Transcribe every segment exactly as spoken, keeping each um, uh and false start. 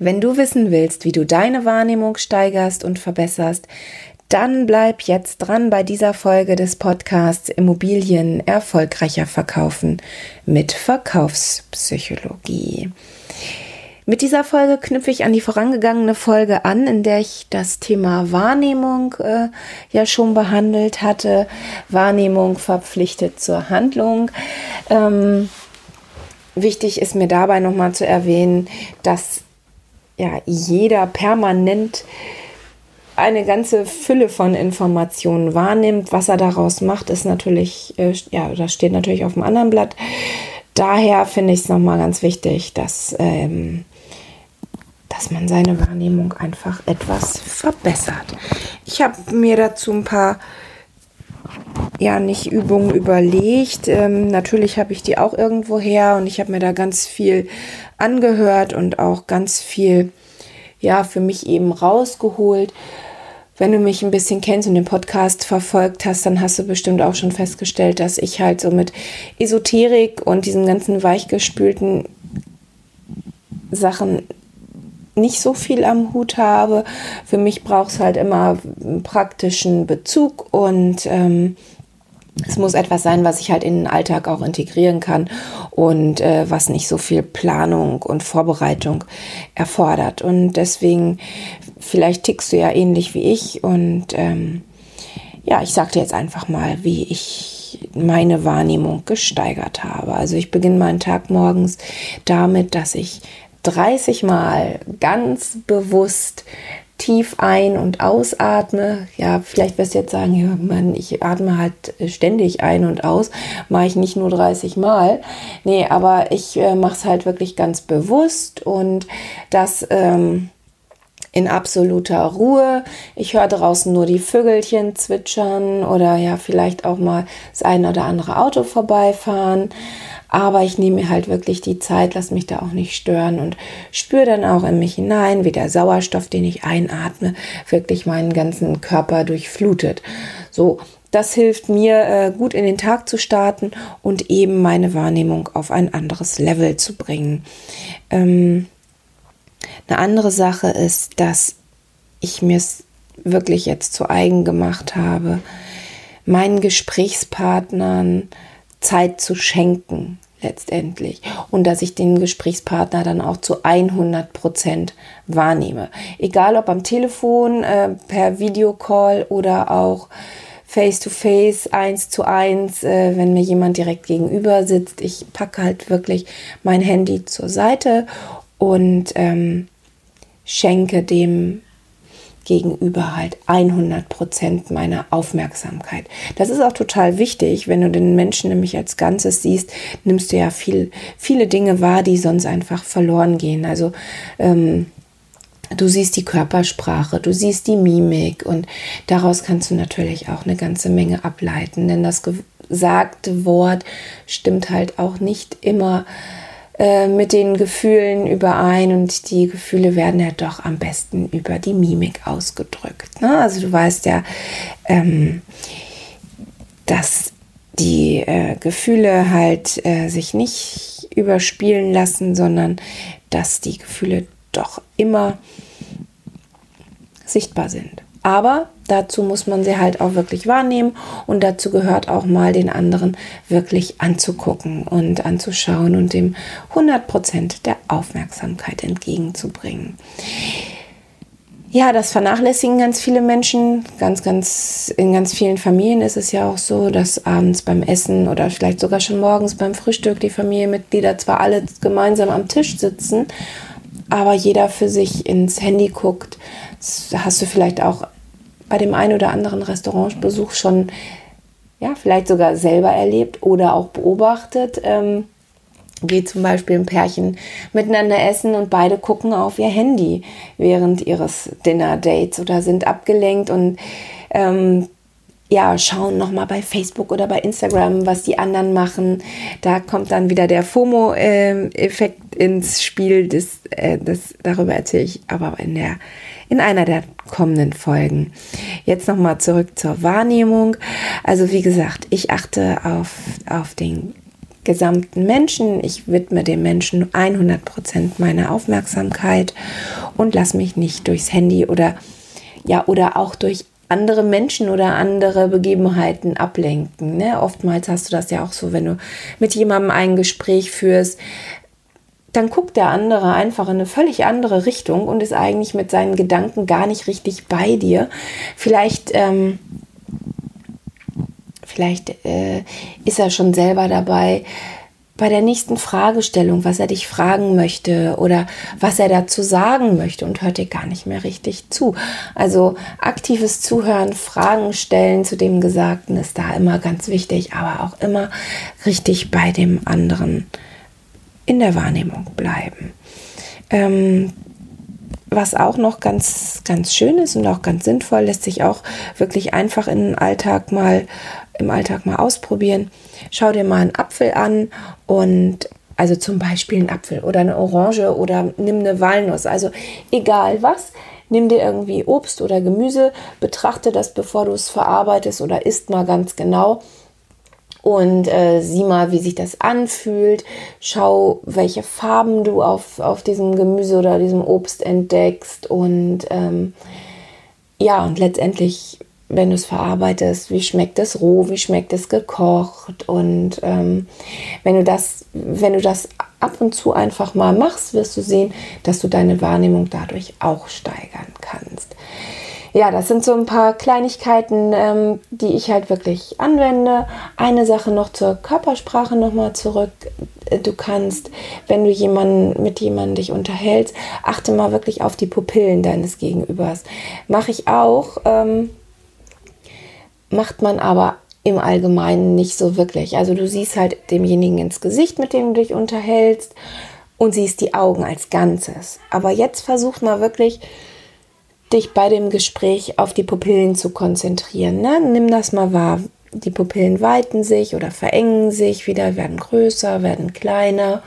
Wenn du wissen willst, wie du deine Wahrnehmung steigerst und verbesserst, dann bleib jetzt dran bei dieser Folge des Podcasts Immobilien erfolgreicher verkaufen mit Verkaufspsychologie. Mit dieser Folge knüpfe ich an die vorangegangene Folge an, in der ich das Thema Wahrnehmung äh, ja schon behandelt hatte. Wahrnehmung verpflichtet zur Handlung. Ähm, wichtig ist mir dabei nochmal zu erwähnen, dass ja jeder permanent eine ganze Fülle von Informationen wahrnimmt. Was er daraus macht, ist natürlich, äh, ja, das steht natürlich auf dem anderen Blatt. Daher finde ich es nochmal ganz wichtig, dass... Ähm, dass man seine Wahrnehmung einfach etwas verbessert. Ich habe mir dazu ein paar, ja, nicht Übungen überlegt. Ähm, natürlich habe ich die auch irgendwo her und ich habe mir da ganz viel angehört und auch ganz viel, ja, für mich eben rausgeholt. Wenn du mich ein bisschen kennst und den Podcast verfolgt hast, dann hast du bestimmt auch schon festgestellt, dass ich halt so mit Esoterik und diesen ganzen weichgespülten Sachen nicht so viel am Hut habe. Für mich braucht es halt immer einen praktischen Bezug und ähm, es muss etwas sein, was ich halt in den Alltag auch integrieren kann und äh, was nicht so viel Planung und Vorbereitung erfordert. Und deswegen, vielleicht tickst du ja ähnlich wie ich und ähm, ja, ich sag dir jetzt einfach mal, wie ich meine Wahrnehmung gesteigert habe. Also ich beginne meinen Tag morgens damit, dass ich dreißig Mal ganz bewusst tief ein- und ausatme. Ja, vielleicht wirst du jetzt sagen, ja, Mann, ich atme halt ständig ein und aus, mache ich nicht nur dreißig Mal. Nee, aber ich äh, mache es halt wirklich ganz bewusst und das ähm, in absoluter Ruhe. Ich höre draußen nur die Vögelchen zwitschern oder ja, vielleicht auch mal das eine oder andere Auto vorbeifahren. Aber ich nehme mir halt wirklich die Zeit, lasse mich da auch nicht stören und spüre dann auch in mich hinein, wie der Sauerstoff, den ich einatme, wirklich meinen ganzen Körper durchflutet. So, das hilft mir, äh, gut in den Tag zu starten und eben meine Wahrnehmung auf ein anderes Level zu bringen. Ähm, eine andere Sache ist, dass ich mir es wirklich jetzt zu eigen gemacht habe, meinen Gesprächspartnern Zeit zu schenken letztendlich und dass ich den Gesprächspartner dann auch zu hundert Prozent wahrnehme. Egal ob am Telefon, äh, per Videocall oder auch face-to-face, eins zu eins, äh, wenn mir jemand direkt gegenüber sitzt. Ich packe halt wirklich mein Handy zur Seite und ähm, schenke dem Gegenüber halt hundert Prozent meiner Aufmerksamkeit. Das ist auch total wichtig, wenn du den Menschen nämlich als Ganzes siehst, nimmst du ja viel, viele Dinge wahr, die sonst einfach verloren gehen. Also ähm, du siehst die Körpersprache, du siehst die Mimik und daraus kannst du natürlich auch eine ganze Menge ableiten, denn das gesagte Wort stimmt halt auch nicht immer mit den Gefühlen überein und die Gefühle werden ja doch am besten über die Mimik ausgedrückt. Ne? Also du weißt ja, ähm, dass die äh, Gefühle halt äh, sich nicht überspielen lassen, sondern dass die Gefühle doch immer sichtbar sind. Aber dazu muss man sie halt auch wirklich wahrnehmen und dazu gehört auch mal, den anderen wirklich anzugucken und anzuschauen und dem hundert Prozent der Aufmerksamkeit entgegenzubringen. Ja, das vernachlässigen ganz viele Menschen. Ganz, ganz, in ganz vielen Familien ist es ja auch so, dass abends beim Essen oder vielleicht sogar schon morgens beim Frühstück die Familienmitglieder zwar alle gemeinsam am Tisch sitzen, aber jeder für sich ins Handy guckt. Das hast du vielleicht auch bei dem einen oder anderen Restaurantbesuch schon, ja, vielleicht sogar selber erlebt oder auch beobachtet. Ähm, geht zum Beispiel ein Pärchen miteinander essen und beide gucken auf ihr Handy während ihres Dinner-Dates oder sind abgelenkt und ähm, ja, schauen nochmal bei Facebook oder bei Instagram, was die anderen machen. Da kommt dann wieder der FOMO-Effekt ins Spiel. Das, äh, das, darüber erzähle ich aber in der in einer der kommenden Folgen. Jetzt nochmal zurück zur Wahrnehmung. Also wie gesagt, ich achte auf, auf den gesamten Menschen. Ich widme dem Menschen hundert Prozent meiner Aufmerksamkeit und lasse mich nicht durchs Handy oder ja oder auch durch andere Menschen oder andere Begebenheiten ablenken. Ne? Oftmals hast du das ja auch so, wenn du mit jemandem ein Gespräch führst, dann guckt der andere einfach in eine völlig andere Richtung und ist eigentlich mit seinen Gedanken gar nicht richtig bei dir. Vielleicht, ähm, vielleicht äh, ist er schon selber dabei, bei der nächsten Fragestellung, was er dich fragen möchte oder was er dazu sagen möchte und hört dir gar nicht mehr richtig zu. Also aktives Zuhören, Fragen stellen zu dem Gesagten ist da immer ganz wichtig, aber auch immer richtig bei dem anderen in der Wahrnehmung bleiben. Ähm, was auch noch ganz, ganz schön ist und auch ganz sinnvoll, lässt sich auch wirklich einfach in den Alltag mal, im Alltag mal ausprobieren. Schau dir mal einen Apfel an und also zum Beispiel einen Apfel oder eine Orange oder nimm eine Walnuss. Also egal was, nimm dir irgendwie Obst oder Gemüse, betrachte das, bevor du es verarbeitest oder isst mal ganz genau. Und äh, sieh mal, wie sich das anfühlt. Schau, welche Farben du auf, auf diesem Gemüse oder diesem Obst entdeckst. Und ähm, ja, und letztendlich, wenn du es verarbeitest, wie schmeckt es roh, wie schmeckt es gekocht. Und ähm, wenn du das, wenn du das ab und zu einfach mal machst, wirst du sehen, dass du deine Wahrnehmung dadurch auch steigern kannst. Ja, das sind so ein paar Kleinigkeiten, ähm, die ich halt wirklich anwende. Eine Sache noch zur Körpersprache nochmal zurück. Du kannst, wenn du jemanden, mit jemandem dich unterhältst, achte mal wirklich auf die Pupillen deines Gegenübers. Mache ich auch, ähm, macht man aber im Allgemeinen nicht so wirklich. Also du siehst halt demjenigen ins Gesicht, mit dem du dich unterhältst und siehst die Augen als Ganzes. Aber jetzt versuch mal wirklich, dich bei dem Gespräch auf die Pupillen zu konzentrieren. Ne? Nimm das mal wahr. Die Pupillen weiten sich oder verengen sich wieder, werden größer, werden kleiner.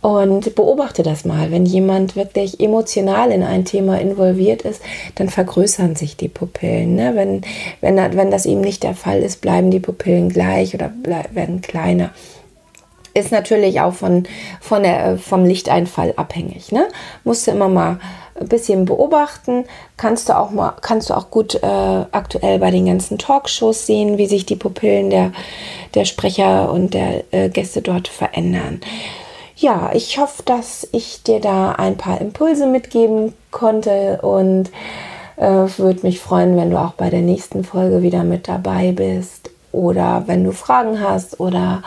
Und beobachte das mal. Wenn jemand wirklich emotional in ein Thema involviert ist, dann vergrößern sich die Pupillen. Ne? Wenn, wenn, wenn das eben nicht der Fall ist, bleiben die Pupillen gleich oder bleib, werden kleiner. Ist natürlich auch von, von der, vom Lichteinfall abhängig. Ne? Musst du immer mal ein bisschen beobachten, kannst du auch mal, kannst du auch gut äh, aktuell bei den ganzen Talkshows sehen, wie sich die Pupillen der, der Sprecher und der äh, Gäste dort verändern. Ja, ich hoffe, dass ich dir da ein paar Impulse mitgeben konnte und äh, würde mich freuen, wenn du auch bei der nächsten Folge wieder mit dabei bist oder wenn du Fragen hast oder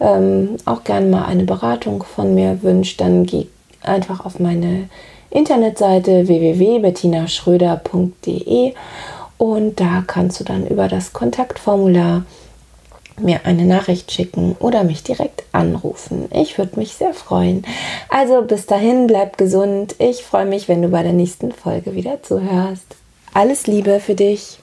ähm, auch gerne mal eine Beratung von mir wünschst, dann geh einfach auf meine Internetseite w w w punkt bettina schröder punkt d e und da kannst du dann über das Kontaktformular mir eine Nachricht schicken oder mich direkt anrufen. Ich würde mich sehr freuen. Also bis dahin, bleib gesund. Ich freue mich, wenn du bei der nächsten Folge wieder zuhörst. Alles Liebe für dich.